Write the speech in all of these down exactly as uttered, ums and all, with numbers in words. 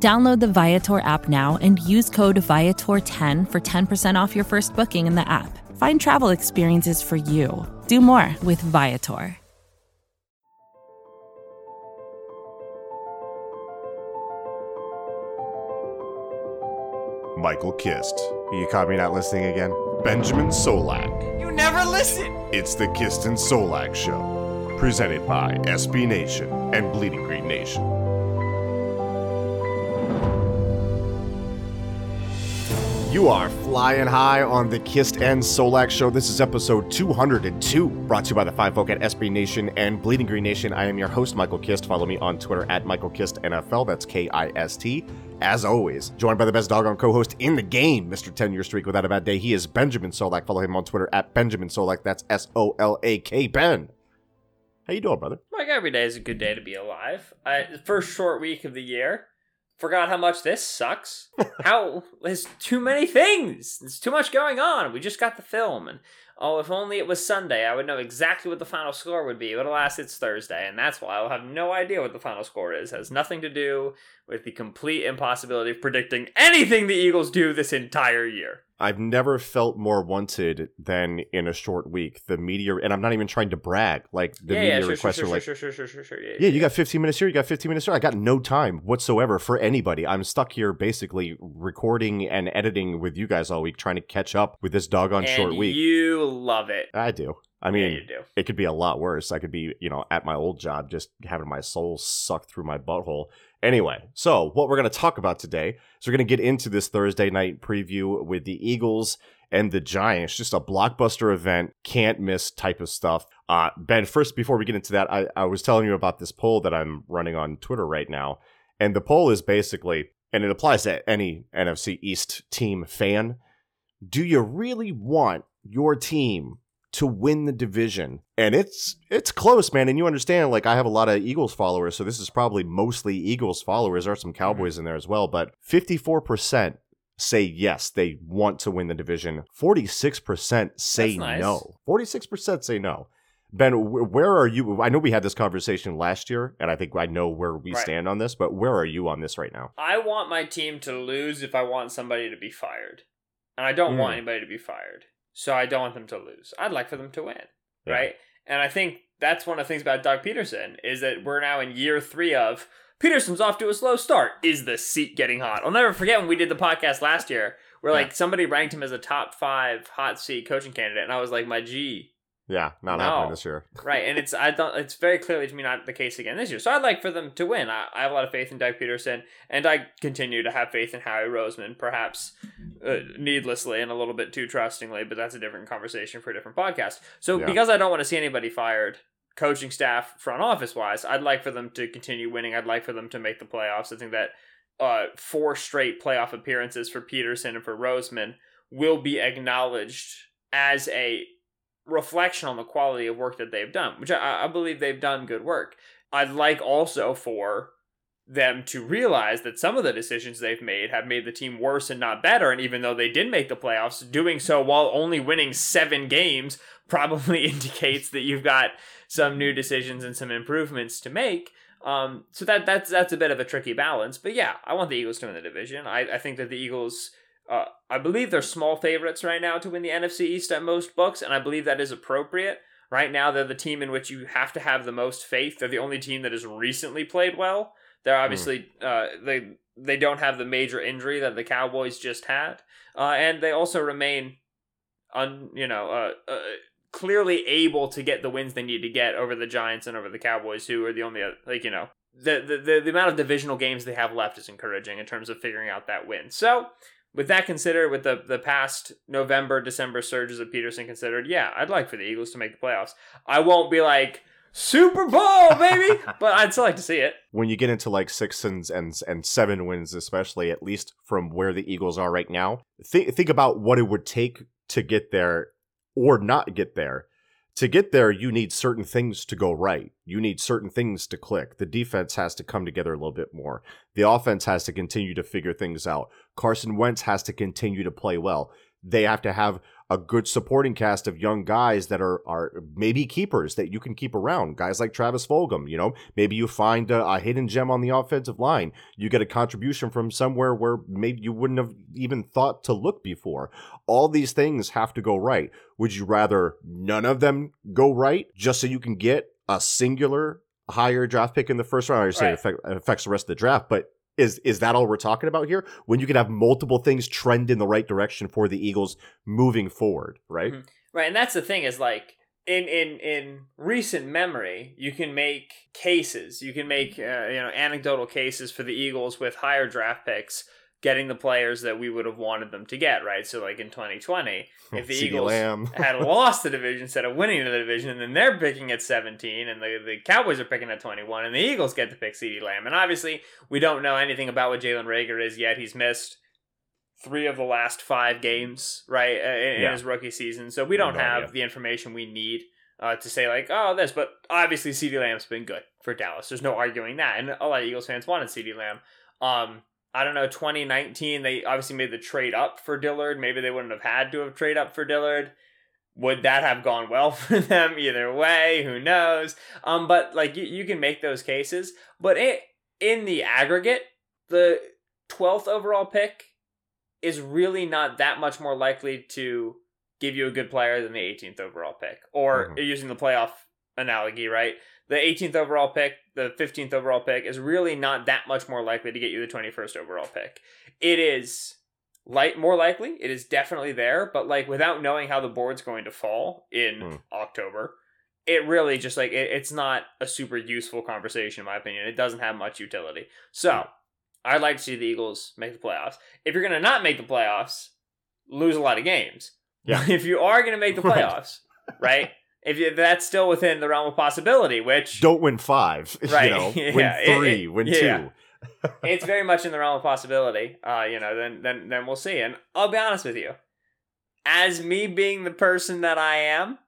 Download the Viator app now and use code Viator ten for ten percent off your first booking in the app. Find travel experiences for you. Do more with Viator. Michael Kist. You caught me not listening again? Benjamin Solak. You never listen! It's the Kist and Solak Show, presented by S B Nation and Bleeding Green Nation. You are flying high on the Kist and Solak Show. This is episode two hundred two, brought to you by the fine folk at S B Nation and Bleeding Green Nation. I am your host, Michael Kist. Follow me on Twitter at Michael Kist N F L. That's K I S T. As always, joined by the best doggone co-host in the game, Mister ten-year streak without a bad day. He is Benjamin Solak. Follow him on Twitter at Benjamin Solak. That's S O L A K. Ben, how you doing, brother? Like, every day is a good day to be alive. Uh, first short week of the year. Forgot how much this sucks. How there's too many things. There's too much going on. We just got the film, and oh, if only it was Sunday, I would know exactly what the final score would be. But alas, it's Thursday, and that's why I'll have no idea what the final score is. It has nothing to do with the complete impossibility of predicting anything the Eagles do this entire year. I've never felt more wanted than in a short week. The media, and I'm not even trying to brag. Like, the yeah, media yeah, sure, requests sure, sure, are like, sure, sure, sure, sure, sure, yeah, yeah, yeah, you got fifteen minutes here, you got fifteen minutes there. I got no time whatsoever for anybody. I'm stuck here basically recording and editing with you guys all week, trying to catch up with this doggone and short week. You love it. I do. I mean, yeah, you do. It could be a lot worse. I could be, you know, at my old job, just having my soul sucked through my butthole. Anyway, so what we're going to talk about today is we're going to get into this Thursday night preview with the Eagles and the Giants. Just a blockbuster event, can't miss type of stuff. Uh, Ben, first, before we get into that, I, I was telling you about this poll that I'm running on Twitter right now. And the poll is basically, and it applies to any N F C East team fan, do you really want your team to win the division? And it's it's close, man. And you understand, like, I have a lot of Eagles followers, so this is probably mostly Eagles followers. There are some Cowboys in there as well, but fifty-four percent say yes, they want to win the division. forty-six percent say nice. no. forty-six percent say no. Ben, where are you? I know we had this conversation last year, and I think I know where we right. stand on this, but where are you on this right now? I want my team to lose if I want somebody to be fired. And I don't mm. want anybody to be fired. So I don't want them to lose. I'd like for them to win, yeah. right? And I think that's one of the things about Doug Peterson is that we're now in year three of Peterson's off to a slow start. Is the seat getting hot? I'll never forget when we did the podcast last year where yeah. like somebody ranked him as a top five hot seat coaching candidate, and I was like, my G. Yeah, not no. happening this year. Right, and it's I don't. It's very clearly to me not the case again this year. So I'd like for them to win. I, I have a lot of faith in Doug Peterson, and I continue to have faith in Howie Roseman, perhaps uh, needlessly and a little bit too trustingly, but that's a different conversation for a different podcast. So yeah. because I don't want to see anybody fired, coaching staff, front office-wise, I'd like for them to continue winning. I'd like for them to make the playoffs. I think that uh, four straight playoff appearances for Peterson and for Roseman will be acknowledged as a reflection on the quality of work that they've done, which I, I believe they've done good work. I'd like also for them to realize that some of the decisions they've made have made the team worse and not better, and even though they did make the playoffs, doing so while only winning seven games probably indicates that you've got some new decisions and some improvements to make. Um, so that that's that's a bit of a tricky balance. But yeah, I want the Eagles to win the division. I, I think that the Eagles... Uh, I believe they're small favorites right now to win the N F C East at most books, and I believe that is appropriate. Right now, they're the team in which you have to have the most faith. They're the only team that has recently played well. They're obviously, uh, they they don't have the major injury that the Cowboys just had. Uh, and they also remain, un, you know, uh, uh, clearly able to get the wins they need to get over the Giants and over the Cowboys, who are the only, like, you know, the the, the, the amount of divisional games they have left is encouraging in terms of figuring out that win. So... with that considered, with the, the past November, December surges of Peterson considered, yeah, I'd like for the Eagles to make the playoffs. I won't be like, Super Bowl, baby! But I'd still like to see it. When you get into like six and and, and seven wins, especially, at least from where the Eagles are right now, think think about what it would take to get there or not get there. To get there, you need certain things to go right. You need certain things to click. The defense has to come together a little bit more. The offense has to continue to figure things out. Carson Wentz has to continue to play well. They have to have a good supporting cast of young guys that are are maybe keepers that you can keep around. Guys like Travis Fulgham, you know, maybe you find a, a hidden gem on the offensive line. You get a contribution from somewhere where maybe you wouldn't have even thought to look before. All these things have to go right. Would you rather none of them go right just so you can get a singular higher draft pick in the first round? I understand right. it affect, affects the rest of the draft, but Is is that all we're talking about here? When you can have multiple things trend in the right direction for the Eagles moving forward, right? Mm-hmm. Right, and that's the thing is like in in in recent memory, you can make cases, you can make uh, you know anecdotal cases for the Eagles with higher draft picks getting the players that we would have wanted them to get, right? So like in twenty twenty, if the Eagles had lost the division instead of winning the division, and then they're picking at seventeen, and the, the Cowboys are picking at twenty-one, and the Eagles get to pick CeeDee Lamb. And obviously, we don't know anything about what Jalen Reagor is yet. He's missed three of the last five games, right, in, yeah. in his rookie season. So we don't no, have yeah. the information we need uh, to say like, oh, this. But obviously, CeeDee Lamb's been good for Dallas. There's no arguing that. And a lot of Eagles fans wanted CeeDee Lamb. Um... I don't know, twenty nineteen, they obviously made the trade up for Dillard. Maybe they wouldn't have had to have trade up for Dillard. Would that have gone well for them? Either way, who knows? Um, but, like, you, you can make those cases. But it, in the aggregate, the twelfth overall pick is really not that much more likely to give you a good player than the eighteenth overall pick. Or, mm-hmm. using the playoff analogy, right? The eighteenth overall pick, the fifteenth overall pick is really not that much more likely to get you the twenty-first overall pick. It is light more likely. It is definitely there, but like without knowing how the board's going to fall in mm. October, it really just like it, it's not a super useful conversation in my opinion. It doesn't have much utility. So mm. I'd like to see the Eagles make the playoffs. If you're going to not make the playoffs, lose a lot of games. Yeah. If you are going to make the playoffs, right? If that's still within the realm of possibility, which... Don't win five, right? You know, win yeah, three, it, it, win yeah. two. It's very much in the realm of possibility, uh, you know, then, then, then we'll see. And I'll be honest with you, as me being the person that I am,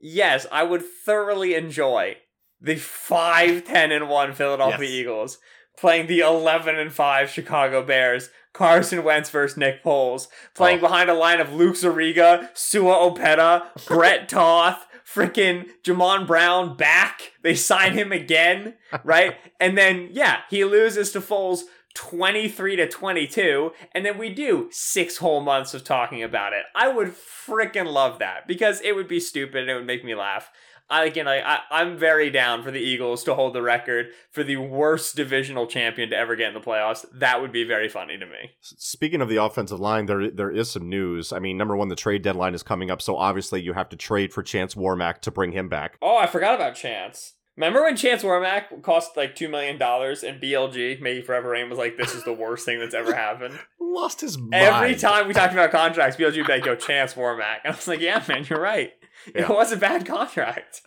yes, I would thoroughly enjoy the five, ten, and one Philadelphia yes. Eagles playing the eleven and five Chicago Bears, Carson Wentz versus Nick Foles, playing oh. behind a line of Luke Zuriga, Sua Opeta, Brett Toth, freaking Jamon Brown back. They sign him again, right? And then, yeah, he loses to Foles twenty-three to twenty-two, and then we do six whole months of talking about it. I would freaking love that because it would be stupid and it would make me laugh. I again, like, I, I'm very down for the Eagles to hold the record for the worst divisional champion to ever get in the playoffs. That would be very funny to me. Speaking of the offensive line, there there is some news. I mean, number one, the trade deadline is coming up, so obviously you have to trade for Chance Warmack to bring him back. Oh, I forgot about Chance. Remember when Chance Warmack cost like two million dollars and B L G, May You Forever Reign, was like, this is the worst thing that's ever happened? Lost his mind. Every time we talked about contracts, B L G would be like, yo, Chance Warmack. And I was like, yeah, man, you're right. Yeah. It was a bad contract.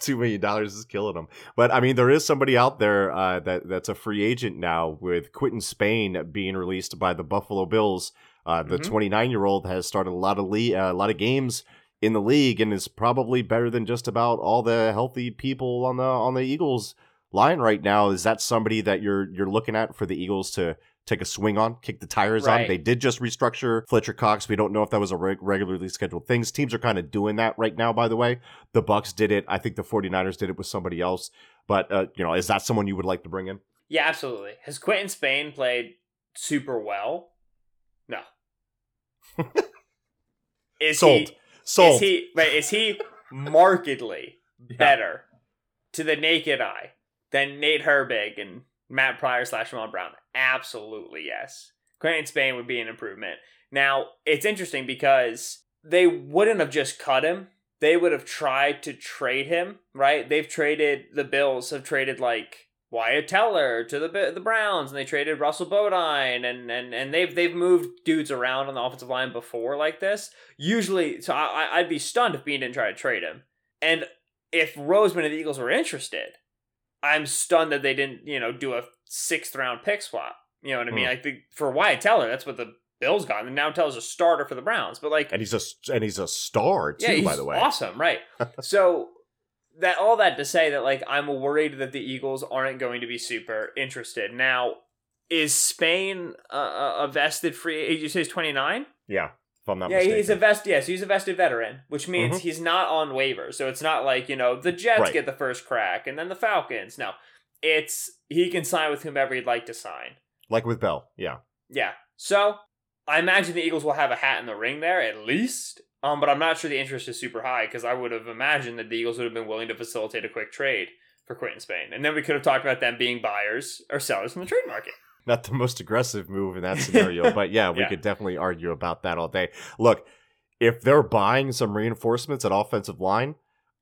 two million dollars is killing him. But, I mean, there is somebody out there uh, that that's a free agent now with Quinton Spain being released by the Buffalo Bills. Uh, the mm-hmm. twenty-nine-year-old has started a lot of le- uh, a lot of games in the league and is probably better than just about all the healthy people on the on the Eagles line right now. Is that somebody that you're you're looking at for the Eagles to take a swing on, kick the tires right. on? They did just restructure Fletcher Cox. We don't know if that was a reg- regularly scheduled thing. Teams are kind of doing that right now, by the way. The Bucks did it. I think the 49ers did it with somebody else. But, uh, you know, is that someone you would like to bring in? Yeah, absolutely. Has Quinton Spain played super well? No. is Sold. He, Sold. Is he, wait, is he markedly better yeah. to the naked eye than Nate Herbig and Matt Pryor slash Jamon Brown? Absolutely, yes. Quinton Spain would be an improvement. Now, it's interesting because they wouldn't have just cut him. They would have tried to trade him, right? They've traded, the Bills have traded like Wyatt Teller to the the Browns, and they traded Russell Bodine, and and and they've they've moved dudes around on the offensive line before like this. Usually, so I, I'd be stunned if Bean didn't try to trade him. And if Roseman and the Eagles were interested, I'm stunned that they didn't, you know, do a sixth round pick swap. You know what I mean? Mm. I think for Wyatt Teller, that's what the Bills got, and now Teller's a starter for the Browns. But like, and he's a and he's a star too. Yeah, he's by the way, awesome, right? So that all that to say that like I'm worried that the Eagles aren't going to be super interested. Now, is Spain uh, a vested free agent? You say he's twenty-nine? Yeah. If I'm not yeah, mistaken. he's a vested. Yes, he's a vested veteran, which means mm-hmm. he's not on waivers. So it's not like, you know, the Jets right. get the first crack and then the Falcons. No, it's he can sign with whomever he'd like to sign. Like with Bell, yeah, yeah. So I imagine the Eagles will have a hat in the ring there at least. Um, but I'm not sure the interest is super high because I would have imagined that the Eagles would have been willing to facilitate a quick trade for Quinton Spain, and then we could have talked about them being buyers or sellers in the trade market. Not the most aggressive move in that scenario, but yeah, we yeah. could definitely argue about that all day. Look, if they're buying some reinforcements at offensive line,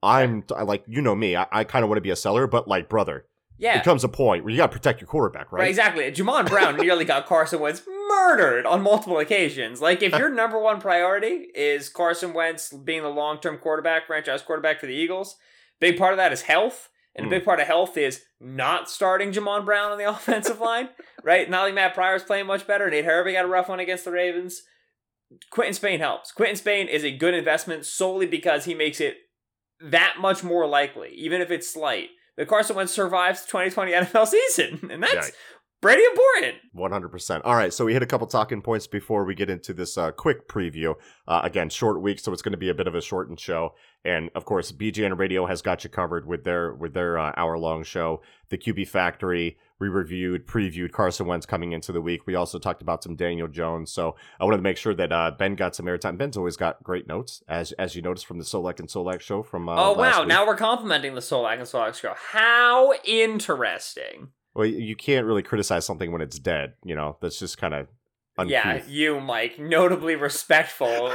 I'm like, you know me, I, I kind of want to be a seller, but like, brother, yeah, it comes a point where you got to protect your quarterback, right? Right, exactly. Jamon Brown nearly got Carson Wentz murdered on multiple occasions. Like, if your number one priority is Carson Wentz being the long-term quarterback, franchise quarterback for the Eagles, big part of that is health. And a big part of health is not starting Jamon Brown on the offensive line, right? Not like Matt Pryor's playing much better. Nate Herbig had a rough one against the Ravens. Quinton Spain helps. Quinton Spain is a good investment solely because he makes it that much more likely, even if it's slight, that Carson Wentz survives the twenty twenty N F L season. And that's pretty important. one hundred percent. All right, so we hit a couple talking points before we get into this uh, quick preview. Uh, again, short week, so it's going to be a bit of a shortened show. And of course, B G N Radio has got you covered with their with their uh, hour long show, The Q B Factory. We reviewed, previewed Carson Wentz coming into the week. We also talked about some Daniel Jones. So I wanted to make sure that uh, Ben got some airtime. Ben's always got great notes, as as you noticed from the Solak and Solak show from. Uh, oh wow! Week. Now we're complimenting the Solak and Solak show. How interesting! Well, you can't really criticize something when it's dead. You know, that's just kind of. Uncouth. Yeah, you, Mike, notably respectful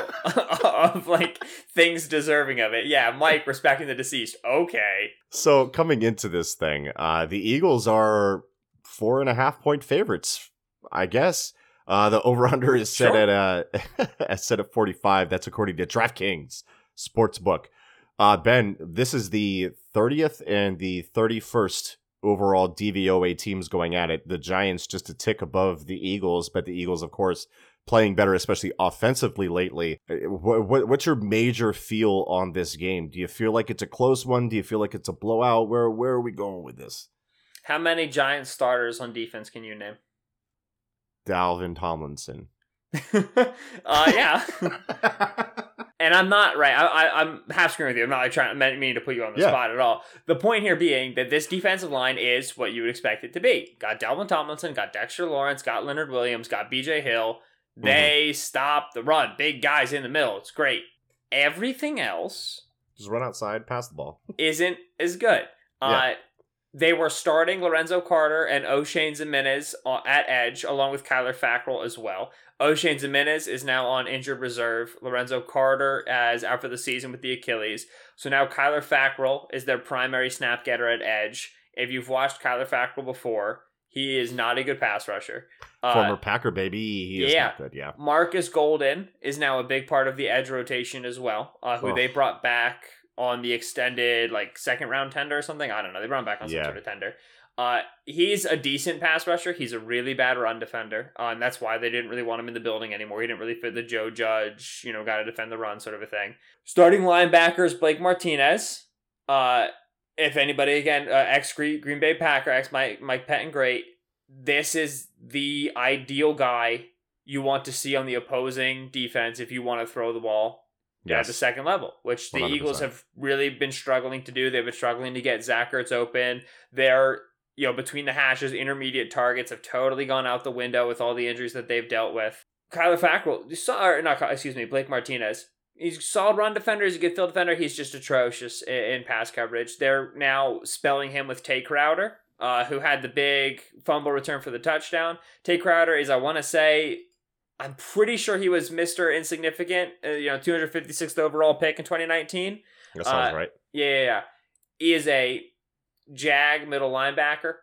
of, like, things deserving of it. Yeah, Mike, respecting the deceased. Okay. So, coming into this thing, uh, the Eagles are four and a half point favorites, I guess. Uh, the over-under is set sure. at uh, set at forty-five. That's according to DraftKings Sportsbook. Uh, Ben, this is the thirtieth and the thirty-first overall D V O A teams going at it. The Giants just a tick above the Eagles, but the Eagles, of course, playing better, especially offensively lately. What's your major feel on this game? Do you feel like it's a close one? Do you feel like it's a blowout? Where where are we going with this? How many Giants starters on defense can you name? Dalvin Tomlinson. uh, yeah. And I'm not right. I, I, I'm half screwing with you. I'm not like trying meaning to put you on the yeah. spot at all. The point here being that this defensive line is what you would expect it to be. Got Dalvin Tomlinson, got Dexter Lawrence, got Leonard Williams, got B J Hill. They mm-hmm. stop the run. Big guys in the middle. It's great. Everything else, just run outside, pass the ball, isn't as good. Yeah. Uh, they were starting Lorenzo Carter and Oshane Ximines at edge, along with Kyler Fackrell as well. Oshane Ximines is now on injured reserve. Lorenzo Carter is out for the season with the Achilles. So now Kyler Fackrell is their primary snap getter at edge. If you've watched Kyler Fackrell before, he is not a good pass rusher. Former uh, Packer baby, he is yeah. not good, yeah. Marcus Golden is now a big part of the edge rotation as well, uh, who oh. they brought back on the extended, like, second-round tender or something. I don't know. They brought him back on some yeah. sort of tender. Uh, he's a decent pass rusher. He's a really bad run defender, uh, and that's why they didn't really want him in the building anymore. He didn't really fit the Joe Judge, you know, got to defend the run sort of a thing. Starting linebackers, Blake Martinez. Uh, if anybody, again, uh, ex-Green Bay Packer, ex-Mike Mike Pettin, great. This is the ideal guy you want to see on the opposing defense if you want to throw the ball. Yes. At the second level, which the one hundred percent. Eagles have really been struggling to do. They've been struggling to get Zach Ertz open. They're, you know, between the hashes, intermediate targets have totally gone out the window with all the injuries that they've dealt with. Kyler Fackrell, or not, excuse me, Blake Martinez. He's a solid run defender. He's a good field defender. He's just atrocious in, in pass coverage. They're now spelling him with Tae Crowder, uh, who had the big fumble return for the touchdown. Tae Crowder is, I want to say, I'm pretty sure he was Mister Insignificant, uh, you know, two hundred fifty-sixth overall pick in twenty nineteen. That sounds uh, right. Yeah, yeah, yeah. He is a jag middle linebacker,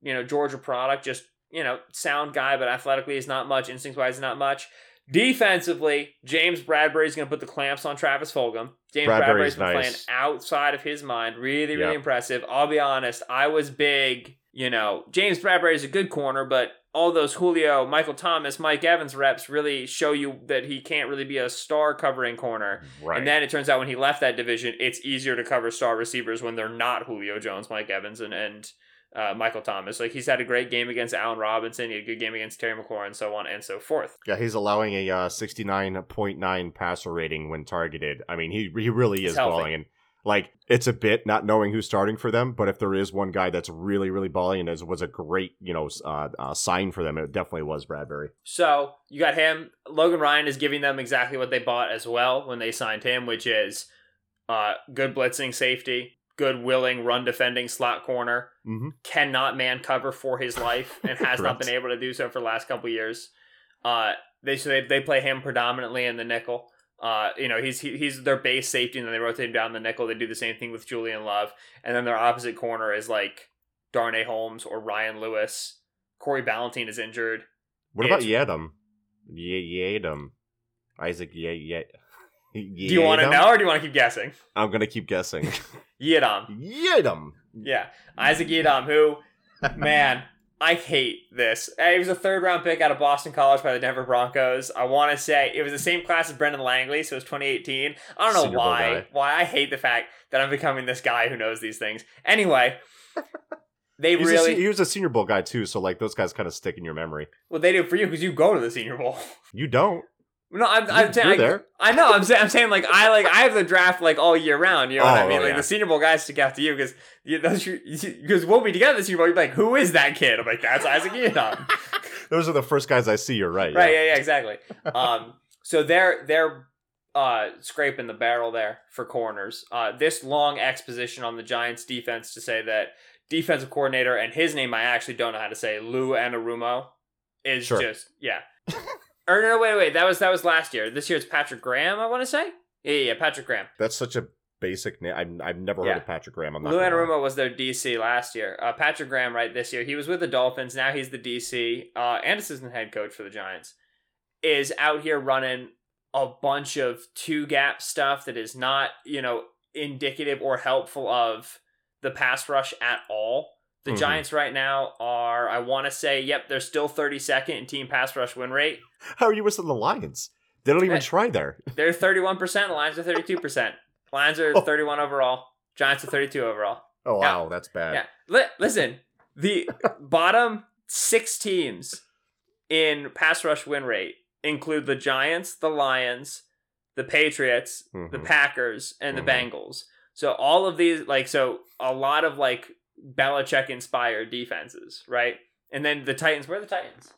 you know, Georgia product, just, you know, sound guy, but athletically is not much, instincts-wise is not much. Defensively, James Bradbury's going to put the clamps on Travis Fulgham. James Bradbury's, Bradbury's been nice. playing outside of his mind. Really, really yep. impressive. I'll be honest. I was big, you know, James Bradbury's a good corner, but all those Julio, Michael Thomas, Mike Evans reps really show you that he can't really be a star covering corner. Right. And then it turns out when he left that division, it's easier to cover star receivers when they're not Julio Jones, Mike Evans, and, and uh, Michael Thomas. Like, he's had a great game against Allen Robinson. He had a good game against Terry McLaurin, and so on and so forth. Yeah, he's allowing a uh, sixty-nine point nine passer rating when targeted. I mean, he, he really is balling. And, like, it's a bit not knowing who's starting for them, but if there is one guy that's really, really balling and was a great, you know, uh, uh, sign for them, it definitely was Bradbury. So you got him. Logan Ryan is giving them exactly what they bought as well when they signed him, which is uh, good blitzing safety, good willing run defending slot corner, mm-hmm. cannot man cover for his life and has not been able to do so for the last couple of years. Uh, they, so they, they play him predominantly in the nickel. Uh, you know, he's he, he's their base safety, and then they rotate him down the nickel. They do the same thing with Julian Love. And then their opposite corner is, like, Darnay Holmes or Ryan Lewis. Corey Ballentine is injured. What it's, about Yiadom? Yiadom. Isaac Yiadom. Do you want to know, or do you want to keep guessing? I'm going to keep guessing. Yiadom. Yiadom. Yeah. Isaac Yiadom, who, man... I hate this. It was a third-round pick out of Boston College by the Denver Broncos. I want to say it was the same class as Brendan Langley, so it was twenty eighteen. I don't know Senior why. Why I hate the fact that I'm becoming this guy who knows these things. Anyway, they he's really... A, he was a Senior Bowl guy, too, so like those guys kind of stick in your memory. Well, they do for you because you go to the Senior Bowl. You don't. No, I'm, I'm You're saying there. I, I know. I'm saying I'm saying like I like I have the draft like all year round. You know oh, what I mean? Like yeah. the Senior Bowl guys stick out to you because because you, we'll be together this Senior Bowl. You're like, who is that kid? I'm like, that's Isaac Yiadom. Those are the first guys I see. You're right. Right. Yeah. Yeah. yeah exactly. um. So they're they're uh scraping the barrel there for corners. Uh. This long exposition on the Giants' defense to say that defensive coordinator and his name I actually don't know how to say. Lou Anarumo is sure. just yeah. Or no, wait, wait. That was that was last year. This year it's Patrick Graham, I want to say. Yeah, yeah, yeah Patrick Graham. That's such a basic name. I've, I've never yeah. heard of Patrick Graham. I'm not Lou Anarumo was their D C last year. Uh, Patrick Graham, right, this year. He was with the Dolphins. Now he's the D C. Uh, and assistant head coach for the Giants. Is out here running a bunch of two-gap stuff that is not, you know, indicative or helpful of the pass rush at all. The mm-hmm. Giants right now are, I want to say, yep, they're still thirty-second in team pass rush win rate. How are you worse than the Lions? They don't even try there. They're thirty-one percent. The Lions are thirty-two percent. Lions are oh. thirty-one overall. Giants are thirty-two overall. Oh, wow. Now, that's bad. Yeah. Li- listen, the bottom six teams in pass rush win rate include the Giants, the Lions, the Patriots, mm-hmm. the Packers, and the mm-hmm. Bengals. So all of these, like, so a lot of, like, Belichick-inspired defenses, right? And then the Titans. Where are the Titans?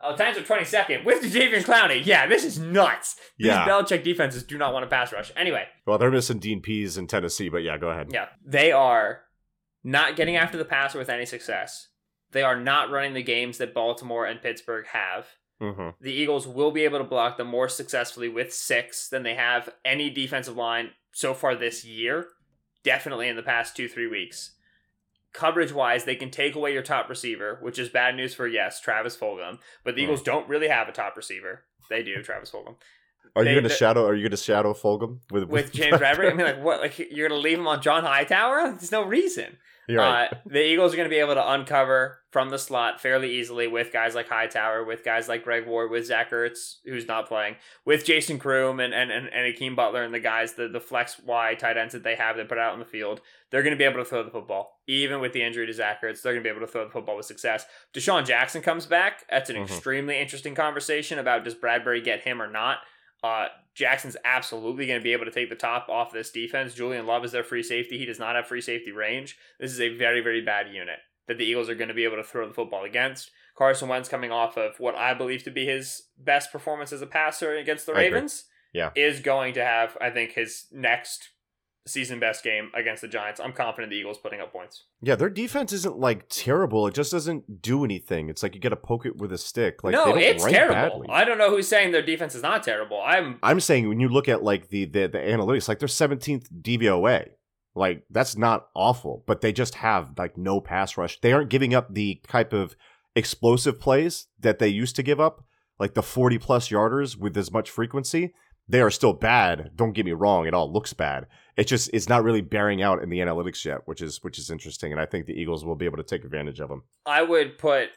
Oh, the Titans are twenty-second with Jadeveon Clowney. Yeah, this is nuts. These yeah. Belichick defenses do not want to pass rush. Anyway. Well, they're missing Dean Pease in Tennessee, but yeah, go ahead. Yeah. They are not getting after the passer with any success. They are not running the games that Baltimore and Pittsburgh have. Mm-hmm. The Eagles will be able to block them more successfully with six than they have any defensive line so far this year. Definitely in the past two, three weeks. Coverage-wise, they can take away your top receiver, which is bad news for, yes, Travis Fulgham. But the Eagles mm. don't really have a top receiver. They do, Travis Fulgham. Are they, you going to shadow? Are you going to shadow Fulgham with, with, with James Bradbury? I mean, like what? Like you're going to leave him on John Hightower? There's no reason. You're right. Uh, the Eagles are going to be able to uncover from the slot fairly easily with guys like Hightower, with guys like Greg Ward, with Zach Ertz, who's not playing, with Jason Kroom and and and, and Akeem Butler and the guys, the, the flex Y tight ends that they have that put out on the field. They're going to be able to throw the football. Even with the injury to Zach Ertz, they're going to be able to throw the football with success. Deshaun Jackson comes back. That's an mm-hmm. extremely interesting conversation about does Bradbury get him or not. Uh, Jackson's absolutely going to be able to take the top off this defense. Julian Love is their free safety. He does not have free safety range. This is a very, very bad unit that the Eagles are going to be able to throw the football against. Carson Wentz coming off of what I believe to be his best performance as a passer against the I Ravens yeah. is going to have, I think, his next season best game against the Giants. I'm confident the Eagles putting up points. Yeah, their defense isn't like terrible. It just doesn't do anything. It's like you gotta poke it with a stick. Like, no, it's terrible. Badly. I don't know who's saying their defense is not terrible. I'm I'm saying when you look at like the the, the analytics, like they're seventeenth D V O A. Like that's not awful, but they just have like no pass rush. They aren't giving up the type of explosive plays that they used to give up. like the forty-plus yarders with as much frequency, they are still bad. Don't get me wrong. It all looks bad. It just it's not really bearing out in the analytics yet, which is which is interesting. And I think the Eagles will be able to take advantage of them. I would put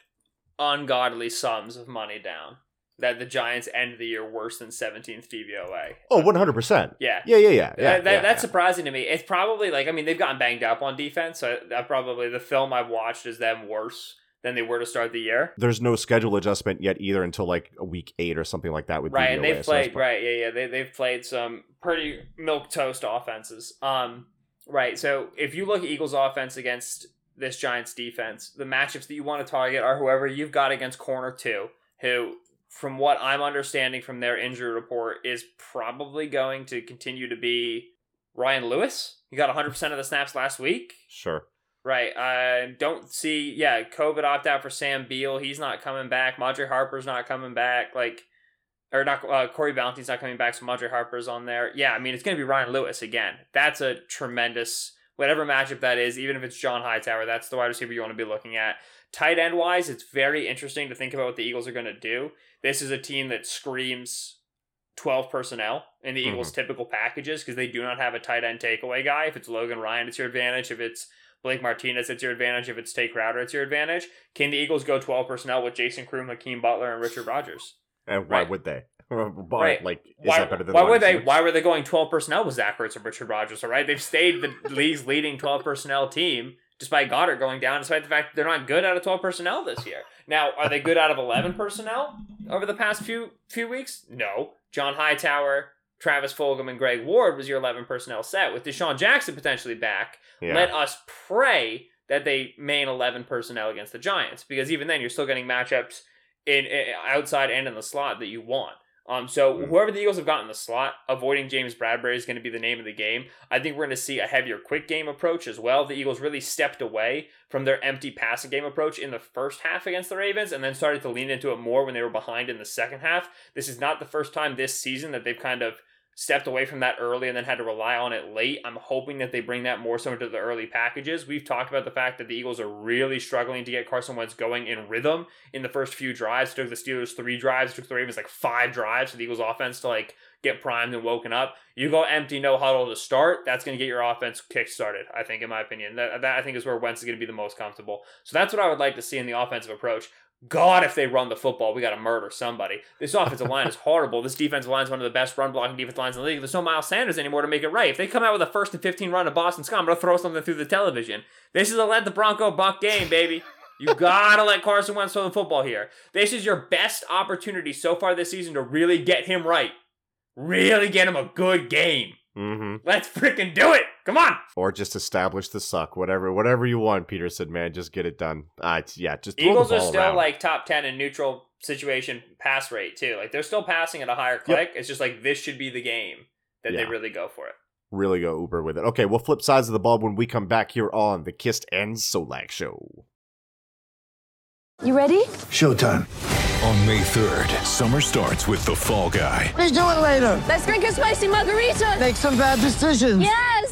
ungodly sums of money down that the Giants end the year worse than seventeenth D V O A. Oh, one hundred percent. Yeah. Yeah, yeah, yeah. yeah, that, that, yeah that's yeah. surprising to me. It's probably like, I mean, they've gotten banged up on defense. So that probably the film I've watched is them worse than they were to start the year. There's no schedule adjustment yet either until like a week eight or something like that with D V O A. Right, and they've played, so right, yeah, yeah. They, they've played some pretty milquetoast offenses. Um, right, so if you look at Eagles offense against this Giants defense, the matchups that you want to target are whoever you've got against corner two, who, from what I'm understanding from their injury report, is probably going to continue to be Ryan Lewis. He got one hundred percent of the snaps last week. Sure. Right. I don't see, yeah, COVID opt-out for Sam Beal. He's not coming back. Madre Harper's not coming back. Like, or not, uh, Corey Ballantyne's not coming back, so Madre Harper's on there. Yeah, I mean, it's going to be Ryan Lewis again. That's a tremendous, whatever matchup that is, even if it's John Hightower, that's the wide receiver you want to be looking at. Tight end-wise, it's very interesting to think about what the Eagles are going to do. This is a team that screams twelve personnel in the mm-hmm. Eagles' typical packages because they do not have a tight end takeaway guy. If it's Logan Ryan, it's your advantage. If it's Blake Martinez, it's your advantage. If it's Tae Crowder, it's your advantage. Can the Eagles go twelve personnel with Jason Kroon, Hakeem Butler, and Richard Rodgers? And why right. would they? Right. Like, is why, that better than why would they? Why were they going twelve personnel with Zach Ertz or Richard Rodgers? All right, they've stayed the league's leading twelve personnel team, despite Goddard going down, despite the fact that they're not good out of twelve personnel this year. Now, are they good out of eleven personnel over the past few few weeks? No. John Hightower, Travis Fulgham, and Greg Ward was your eleven personnel set. With Deshaun Jackson potentially back, yeah. let us pray that they main eleven personnel against the Giants, because even then you're still getting matchups in, in outside and in the slot that you want. Um, so whoever the Eagles have got in the slot, avoiding James Bradbury is going to be the name of the game. I think we're going to see a heavier quick game approach as well. The Eagles really stepped away from their empty passing game approach in the first half against the Ravens and then started to lean into it more when they were behind in the second half. This is not the first time this season that they've kind of stepped away from that early and then had to rely on it late. I'm hoping that they bring that more so into the early packages. We've talked about the fact that the Eagles are really struggling to get Carson Wentz going in rhythm in the first few drives. It took the Steelers three drives, it took the Ravens like five drives for the Eagles offense to like get primed and woken up. You go empty, no huddle to start. That's going to get your offense kick-started, I think, in my opinion. That, that I think is where Wentz is going to be the most comfortable. So that's what I would like to see in the offensive approach. God, if they run the football, we got to murder somebody. This offensive line is horrible. This defensive line is one of the best run-blocking defensive lines in the league. There's no Miles Sanders anymore to make it right. If they come out with a first and fifteen run to Boston Scott, I'm going to throw something through the television. This is a let-the-Bronco-Buck game, baby. You got to let Carson Wentz throw the football here. This is your best opportunity so far this season to really get him right. Really get him a good game. Mm-hmm. Let's freaking do it. Come on. Or just establish the suck. Whatever whatever you want, Peterson, man. Just get it done. Uh, yeah, just throw Eagles the ball are still around. Like top ten in neutral situation pass rate too. Like they're still passing at a higher click. Yep. It's just like this should be the game that yeah. they really go for it. Really go Uber with it. Okay, we'll flip sides of the ball when we come back here on the Kist and Solak Show. You ready? Showtime. On May third, summer starts with The Fall Guy. Let's do it later. Let's drink a spicy margarita. Make some bad decisions. Yes.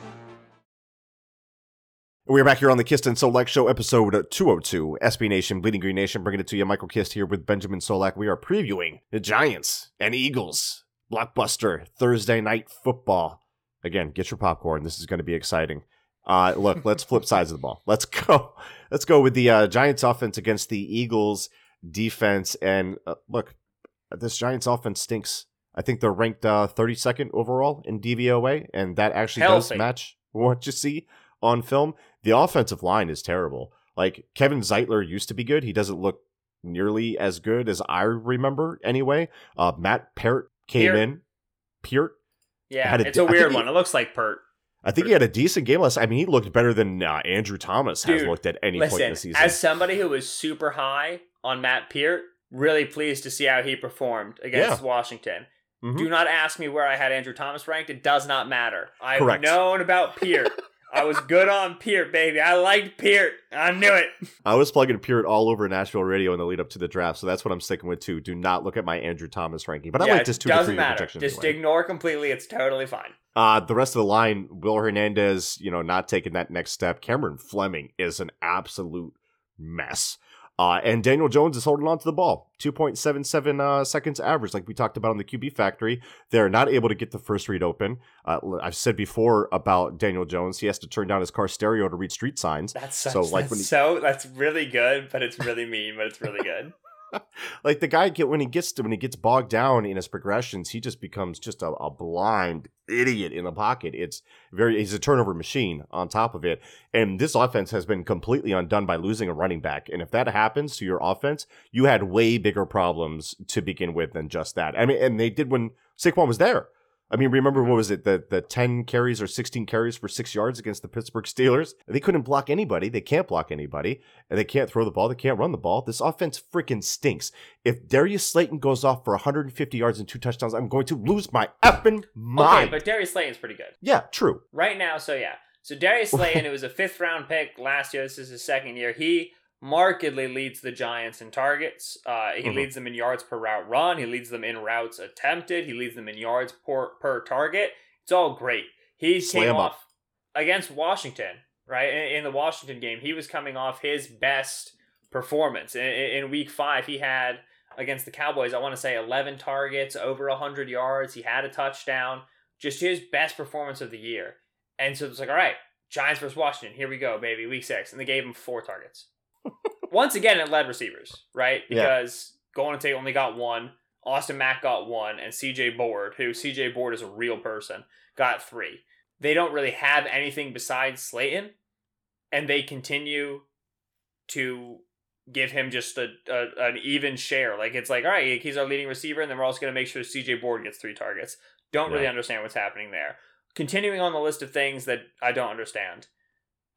We're back here on the Kist and Solak Show, episode two oh two, S B Nation, Bleeding Green Nation, bringing it to you. Michael Kist here with Benjamin Solak. We are previewing the Giants and Eagles blockbuster Thursday night football. Again, get your popcorn. This is going to be exciting. Uh, look, let's flip sides of the ball. Let's go. Let's go with the uh, Giants offense against the Eagles defense. And uh, look, this Giants offense stinks. I think they're ranked uh, thirty-second overall in D V O A, and that actually Healthy. does match what you see on film. The offensive line is terrible. Like, Kevin Zeitler used to be good. He doesn't look nearly as good as I remember anyway. Uh, Matt Peart came Peart. in. Peart? Yeah, it's de- a weird one. He, it looks like Peart. I think Peart. he had a decent game last. I mean, he looked better than uh, Andrew Thomas Dude, has looked at any listen, point in the season. As somebody who was super high on Matt Peart, really pleased to see how he performed against yeah. Washington. Mm-hmm. Do not ask me where I had Andrew Thomas ranked. It does not matter. I've Correct. known about Peart. I was good on Peart, baby. I liked Peart. I knew it. I was plugging Peart all over Nashville radio in the lead up to the draft, so that's what I'm sticking with too. Do not look at my Andrew Thomas ranking, but yeah, I like this two to three projection. Just anyway. Ignore completely. It's totally fine. Uh, the rest of the line, Will Hernandez, you know, not taking that next step. Cameron Fleming is an absolute mess. Uh, and Daniel Jones is holding on to the ball. two point seven seven uh, seconds average, like we talked about on the Q B Factory. They're not able to get the first read open. Uh, I've said before about Daniel Jones, he has to turn down his car stereo to read street signs. That's, such, so, like that's when he... so that's really good, but it's really mean, but it's really good. Like the guy, get when he gets to, when he gets bogged down in his progressions, he just becomes just a, a blind idiot in the pocket. It's very he's a turnover machine on top of it. And this offense has been completely undone by losing a running back. And if that happens to your offense, you had way bigger problems to begin with than just that. I mean, and they did when Saquon was there. I mean, remember, what was it, the the ten carries or sixteen carries for six yards against the Pittsburgh Steelers? They couldn't block anybody. They can't block anybody. And they can't throw the ball. They can't run the ball. This offense freaking stinks. If Darius Slayton goes off for one hundred fifty yards and two touchdowns, I'm going to lose my effing mind. Okay, but Darius Slayton's pretty good. Yeah, true. Right now, so yeah. So Darius Slayton, who was a fifth-round pick last year. This is his second year. He markedly leads the Giants in targets. Uh, he mm-hmm. leads them in yards per route run. He leads them in routes attempted. He leads them in yards per, per target. It's all great. He Slam came off up. against Washington, right? In, in the Washington game, he was coming off his best performance. In, in week five, he had, against the Cowboys, I want to say eleven targets, over one hundred yards. He had a touchdown. Just his best performance of the year. And so it's like, all right, Giants versus Washington. Here we go, baby. Week six. And they gave him four targets. Once again, it led receivers, right? Because yeah. Golden Tate only got one, Austin Mack got one, and C J Board, who C J Board is a real person, got three. They don't really have anything besides Slayton, and they continue to give him just a, a an even share. Like, it's like, all right, he's our leading receiver, and then we're also going to make sure C J Board gets three targets. Don't yeah. really understand what's happening there. Continuing on the list of things that I don't understand,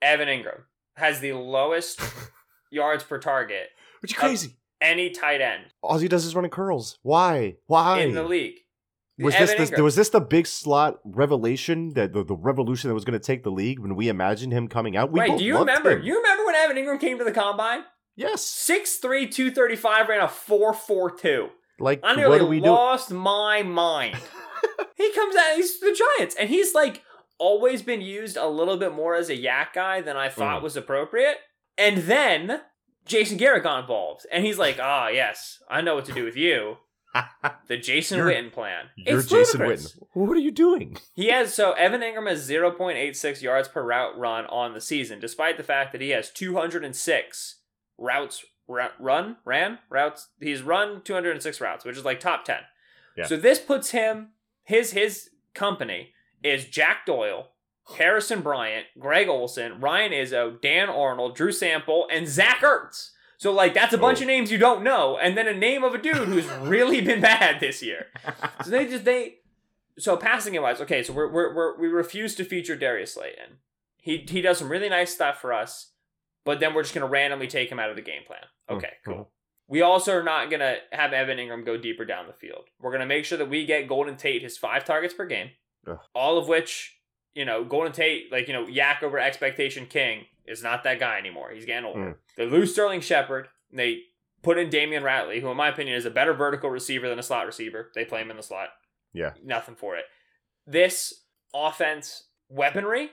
Evan Ingram has the lowest... yards per target. Which is crazy. Any tight end. All he does is running curls. Why? Why? In the league. Was Evan this the, was this the big slot revelation, that the, the revolution that was going to take the league when we imagined him coming out? We right, both do you remember? Him. You remember when Evan Ingram came to the combine? Yes. six three, two thirty-five, ran a four forty-two. Like, I nearly what do we lost do? my mind. He comes out, he's the Giants, and he's like always been used a little bit more as a yak guy than I thought mm. was appropriate. And then Jason Garrett got involved. And he's like, ah, oh, yes, I know what to do with you. The Jason you're, Witten plan. You're it's Jason ludicrous. Witten. What are you doing? He has, so Evan Ingram has zero point eight six yards per route run on the season, despite the fact that he has two hundred six routes ra- run, ran, routes. He's run two hundred six routes, which is like top ten. Yeah. So this puts him, his his company is Jack Doyle, Harrison Bryant, Greg Olsen, Ryan Izzo, Dan Arnold, Drew Sample, and Zach Ertz. So, like, that's a bunch oh. of names you don't know, and then a name of a dude who's really been bad this year. So they just they, so passing it wise, okay. So we're we're, we're we refuse to feature Darius Slayton. He he does some really nice stuff for us, but then we're just gonna randomly take him out of the game plan. Okay, mm-hmm. cool. We also are not gonna have Evan Ingram go deeper down the field. We're gonna make sure that we get Golden Tate his five targets per game, Ugh. all of which. You know, Golden Tate, like, you know, yak over expectation king is not that guy anymore. He's getting older. Mm. They lose Sterling Shepard. They put in Damian Ratley, who in my opinion is a better vertical receiver than a slot receiver. They play him in the slot. Yeah. Nothing for it. This offense weaponry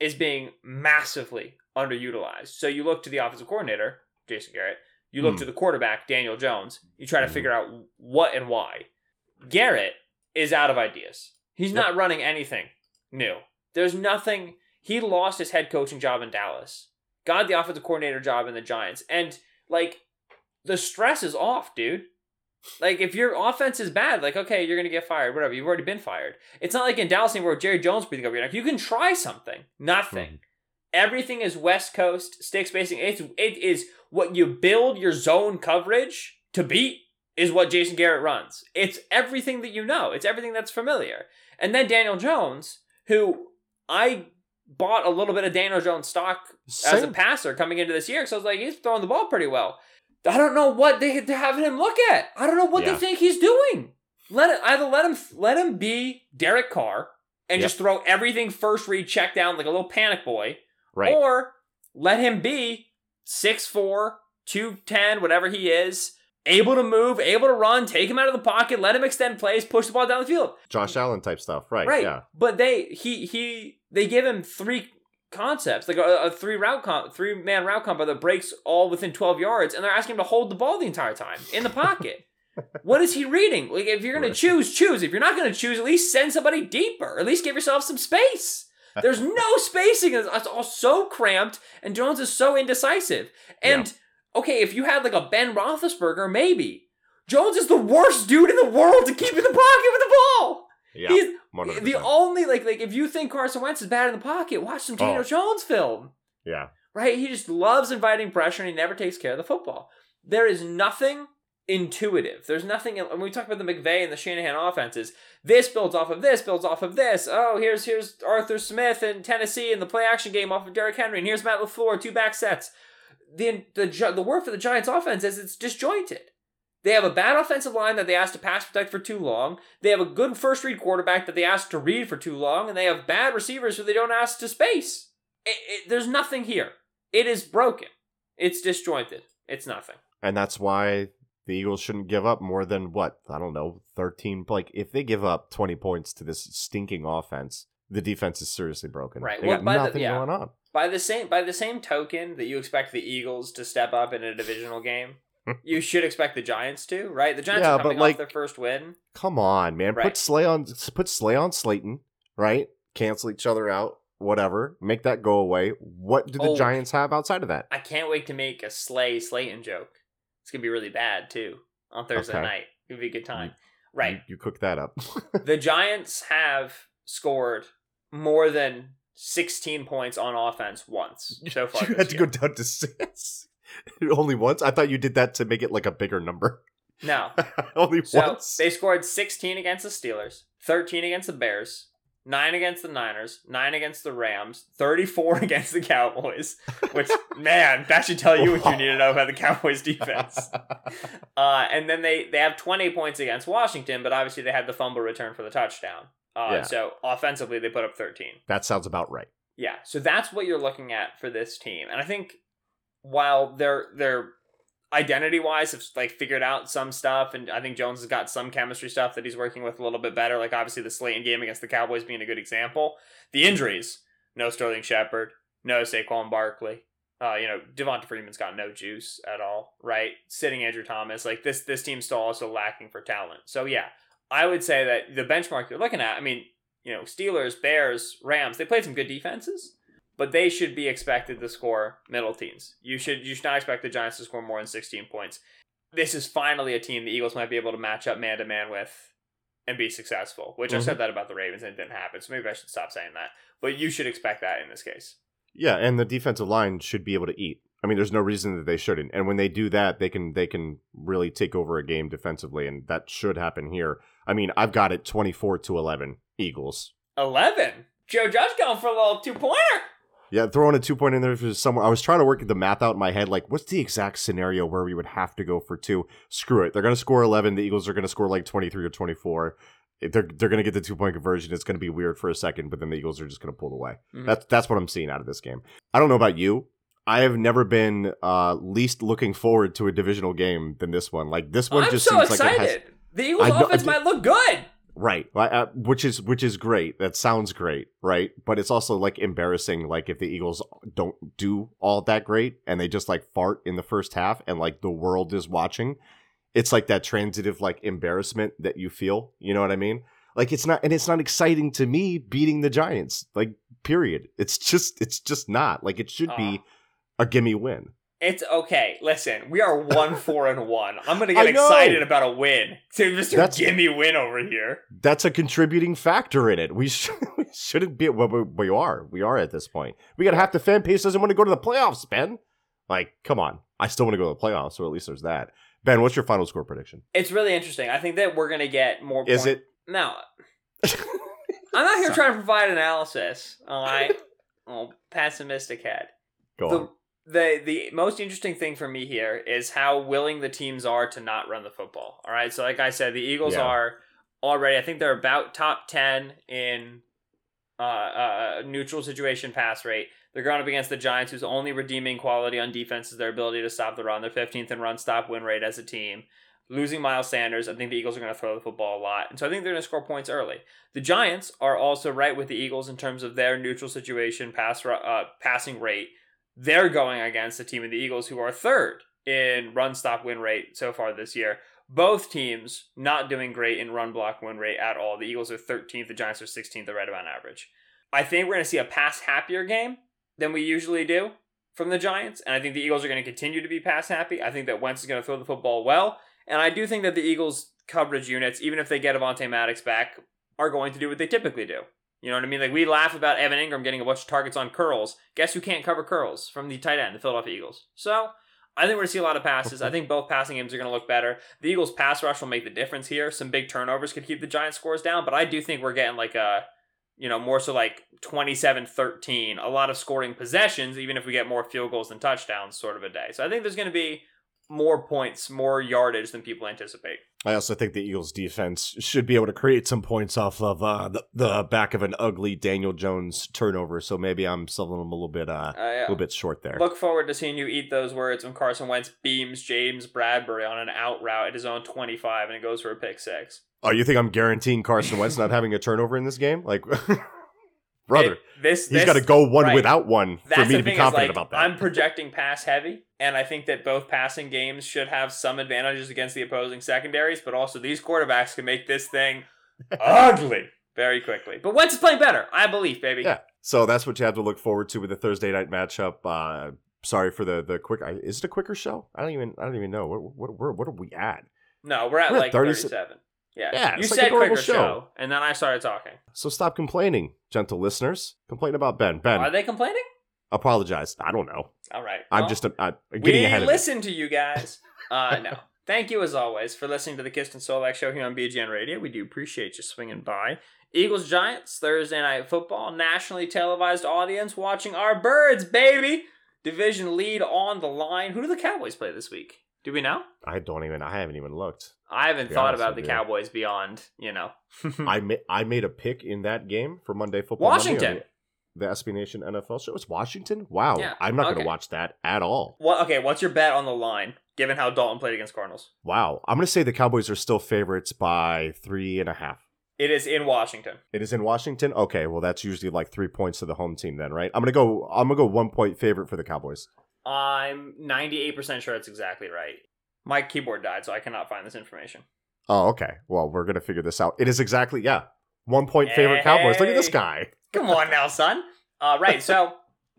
is being massively underutilized. So you look to the offensive coordinator, Jason Garrett. You look mm. to the quarterback, Daniel Jones. You try to mm. figure out what and why. Garrett is out of ideas. He's yep. not running anything. No, there's nothing. He lost his head coaching job in Dallas, got the offensive coordinator job in the Giants, and like the stress is off, dude. Like if your offense is bad, like okay, you're gonna get fired, whatever. You've already been fired. It's not like in Dallas anymore, where Jerry Jones breathing over your neck. You can try something, nothing. Mm-hmm. Everything is West Coast, stick spacing. It's, it is what you build your zone coverage to beat is what Jason Garrett runs. It's everything that you know. It's everything that's familiar. And then Daniel Jones, who I bought a little bit of Daniel Jones stock Same. as a passer coming into this year, because I was like, he's throwing the ball pretty well. I don't know what they have having him look at. I don't know what yeah. they think he's doing. Let it, either let him let him be Derek Carr and yep. just throw everything first read check down like a little panic boy. Right. Or let him be six four, two ten, whatever he is, able to move, able to run, take him out of the pocket, let him extend plays, push the ball down the field. Josh Allen type stuff, right? Right. Yeah. But they he he they give him three concepts, like a, a three route comp, three man route combo that breaks all within twelve yards, and they're asking him to hold the ball the entire time in the pocket. What is he reading? Like, if you're gonna choose, choose. If you're not gonna choose, at least send somebody deeper. At least give yourself some space. There's no spacing. It's all so cramped, and Jones is so indecisive. And, yeah. okay, if you had like a Ben Roethlisberger, maybe. Jones is the worst dude in the world to keep in the pocket with the ball. Yeah, He's one hundred percent. The only, like, like if you think Carson Wentz is bad in the pocket, watch some Daniel oh. Jones film. Yeah. Right? He just loves inviting pressure, and he never takes care of the football. There is nothing intuitive. There's nothing, when we talk about the McVay and the Shanahan offenses, this builds off of this, builds off of this. Oh, here's here's Arthur Smith in Tennessee in the play action game off of Derrick Henry, and here's Matt LaFleur, two back sets. The, the, the word for the Giants offense is it's disjointed. They have a bad offensive line that they asked to pass protect for too long. They have a good first read quarterback that they asked to read for too long, and they have bad receivers who they don't ask to space. It, it, there's nothing here. It is broken. It's disjointed. It's nothing. And that's why the Eagles shouldn't give up more than, what, I don't know, thirteen. Like, if they give up twenty points to this stinking offense, the defense is seriously broken. Right. They well, got nothing the, yeah. going on. By the same by the same token that you expect the Eagles to step up in a divisional game, you should expect the Giants to, right? The Giants yeah, are coming like, off their first win. Come on, man. Right. Put Slay on, put Slay on Slayton, right? Cancel each other out. Whatever, make that go away. What do the oh, Giants have outside of that? I can't wait to make a Slay Slayton joke. It's going to be really bad, too, on Thursday okay. night. It'll be a good time. You, right. You, you cook that up. The Giants have scored more than sixteen points on offense once so far. You had to year. go down to six? Only once? I thought you did that to make it like a bigger number. No. Only so once? They scored sixteen against the Steelers, thirteen against the Bears, nine against the Niners, nine against the Rams, thirty-four against the Cowboys, which, man, that should tell you what you need to know about the Cowboys defense. Uh, and then they, they have twenty points against Washington, but obviously they had the fumble return for the touchdown. Uh, yeah. So offensively, they put up thirteen. That sounds about right. Yeah, so that's what you're looking at for this team. And I think while they're, they're identity-wise have like figured out some stuff, and I think Jones has got some chemistry stuff that he's working with a little bit better, like obviously the Slayton game against the Cowboys being a good example. The injuries, no Sterling Shepard, no Saquon Barkley, uh, you know, Devonta Freeman's got no juice at all, right? Sitting Andrew Thomas, like this this team's still also lacking for talent. So yeah, I would say that the benchmark you're looking at, I mean, you know, Steelers, Bears, Rams, they played some good defenses, but they should be expected to score middle teens. You should you should not expect the Giants to score more than sixteen points. This is finally a team the Eagles might be able to match up man-to-man with and be successful, which mm-hmm. I said that about the Ravens and it didn't happen, so maybe I should stop saying that. But you should expect that in this case. Yeah, and the defensive line should be able to eat. I mean, there's no reason that they shouldn't. And when they do that, they can they can really take over a game defensively, and that should happen here. I mean, I've got it twenty-four to eleven, Eagles. eleven? Joe Judge going for a little two-pointer. Yeah, throwing a two-point in there for someone. I was trying to work the math out in my head, like, what's the exact scenario where we would have to go for two? Screw it. They're going to score eleven. The Eagles are going to score, like, twenty-three or twenty-four. They're they're going to get the two-point conversion. It's going to be weird for a second, but then the Eagles are just going to pull away. Mm-hmm. That's, that's what I'm seeing out of this game. I don't know about you. I have never been uh, least looking forward to a divisional game than this one. Like, this one I'm just so seems excited. Like it has... The Eagles' I offense know, I, might look good. Right, uh, which is which is great. That sounds great, right? But it's also like embarrassing. Like if the Eagles don't do all that great and they just like fart in the first half and like the world is watching, it's like that transitive like embarrassment that you feel. You know what I mean? Like it's not, and it's not exciting to me beating the Giants. Like period. It's just it's just not like it should uh. be a gimme win. It's okay. Listen, we are one four and one. I'm gonna get excited about a win. So just a gimme win over here. That's a contributing factor in it. We should, we shouldn't be what well, we are. We are at this point. We got half the fan base doesn't want to go to the playoffs, Ben. Like, come on. I still want to go to the playoffs, so at least there's that. Ben, what's your final score prediction? It's really interesting. I think that we're going to get more points. Is it? No. I'm not here Sorry. trying to provide analysis. All right. Oh, pessimistic head. Go the, on. The, the most interesting thing for me here is how willing the teams are to not run the football. All right. So like I said, the Eagles yeah. are already, I think they're about top ten in uh, uh, neutral situation pass rate. They're going up against the Giants, whose only redeeming quality on defense is their ability to stop the run. They're fifteenth in run stop win rate as a team. Losing Miles Sanders, I think the Eagles are going to throw the football a lot. And so I think they're going to score points early. The Giants are also right with the Eagles in terms of their neutral situation pass uh, passing rate. They're going against the team of the Eagles, who are third in run stop win rate so far this year. Both teams not doing great in run block win rate at all. The Eagles are thirteenth. The Giants are sixteenth. They're right about average. I think we're going to see a pass happier game than we usually do from the Giants. And I think the Eagles are going to continue to be pass happy. I think that Wentz is going to throw the football well. And I do think that the Eagles' coverage units, even if they get Avonte Maddox back, are going to do what they typically do. You know what I mean? Like, we laugh about Evan Ingram getting a bunch of targets on curls. Guess who can't cover curls from the tight end, the Philadelphia Eagles? So, I think we're going to see a lot of passes. I think both passing games are going to look better. The Eagles' pass rush will make the difference here. Some big turnovers could keep the Giants' scores down, but I do think we're getting like a, you know, more so like twenty-seven thirteen. A lot of scoring possessions, even if we get more field goals than touchdowns sort of a day. So, I think there's going to be more points, more yardage than people anticipate. I also think the Eagles defense should be able to create some points off of uh, the, the back of an ugly Daniel Jones turnover. So maybe I'm selling them a little bit, uh, uh, yeah. a little bit short there. Look forward to seeing you eat those words when Carson Wentz beams James Bradbury on an out route at his own twenty-five and it goes for a pick six. Oh, you think I'm guaranteeing Carson Wentz not having a turnover in this game? Like, brother, it, this, he's got to go one right. without one That's for me to be confident like, about that. I'm projecting pass heavy. And I think that both passing games should have some advantages against the opposing secondaries, but also these quarterbacks can make this thing ugly very quickly. But Wentz is playing better, I believe, baby. Yeah. So that's what you have to look forward to with the Thursday night matchup. Uh, sorry for the the quick. Is it a quicker show? I don't even. I don't even know. What what what, what are we at? No, we're at we're like thirty-seven. Yeah. yeah you said like quicker show. show, and then I started talking. So stop complaining, gentle listeners. Complain about Ben. Ben, are they complaining? Apologize. I don't know. All right. Well, I'm just a, I'm getting ahead of it. We listen to you guys. Uh, no. Thank you, as always, for listening to the Kist and Solak Show here on B G N Radio. We do appreciate you swinging by. Eagles, Giants, Thursday Night Football, nationally televised audience watching our birds, baby. Division lead on the line. Who do the Cowboys play this week? Do we know? I don't even. I haven't even looked. I haven't thought about the Cowboys beyond, you know. I, ma- I made a pick in that game for Monday Football. Washington. Monday. The S B Nation N F L show. It's Washington? Wow. Yeah, I'm not okay. going to watch that at all. Well, okay, what's your bet on the line, given how Dalton played against Cardinals? Wow. I'm going to say the Cowboys are still favorites by three and a half. It is in Washington. It is in Washington? Okay, well, that's usually like three points to the home team then, right? I'm going to go I'm going to go one point favorite for the Cowboys. I'm ninety-eight percent sure that's exactly right. My keyboard died, so I cannot find this information. Oh, okay. Well, we're going to figure this out. It is exactly, yeah. One point favorite hey. Cowboys. Look at this guy. Come on now, son. Uh, right, so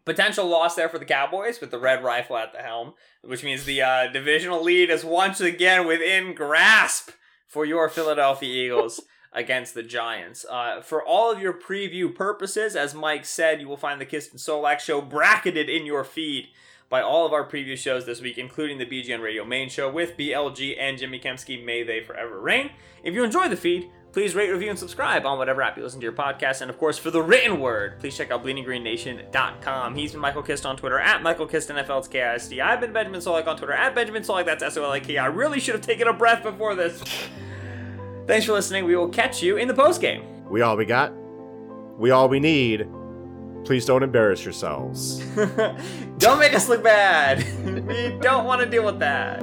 potential loss there for the Cowboys with the red rifle at the helm, which means the uh, divisional lead is once again within grasp for your Philadelphia Eagles against the Giants. Uh, for all of your preview purposes, as Mike said, you will find the Kist and Solak Show bracketed in your feed by all of our preview shows this week, including the B G N Radio main show with B L G and Jimmy Kemsky. May they forever reign. If you enjoy the feed, please rate, review, and subscribe on whatever app you listen to your podcast. And, of course, for the written word, please check out bleeding green nation dot com. He's been Michael Kist on Twitter, at Michael Kist N F L, it's K I S D. I've been Benjamin Solak on Twitter, at Benjamin Solak, that's S O L A K. I really should have taken a breath before this. Thanks for listening. We will catch you in the postgame. We all we got. We all we need. Please don't embarrass yourselves. Don't make us look bad. We don't want to deal with that.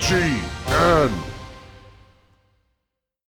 G N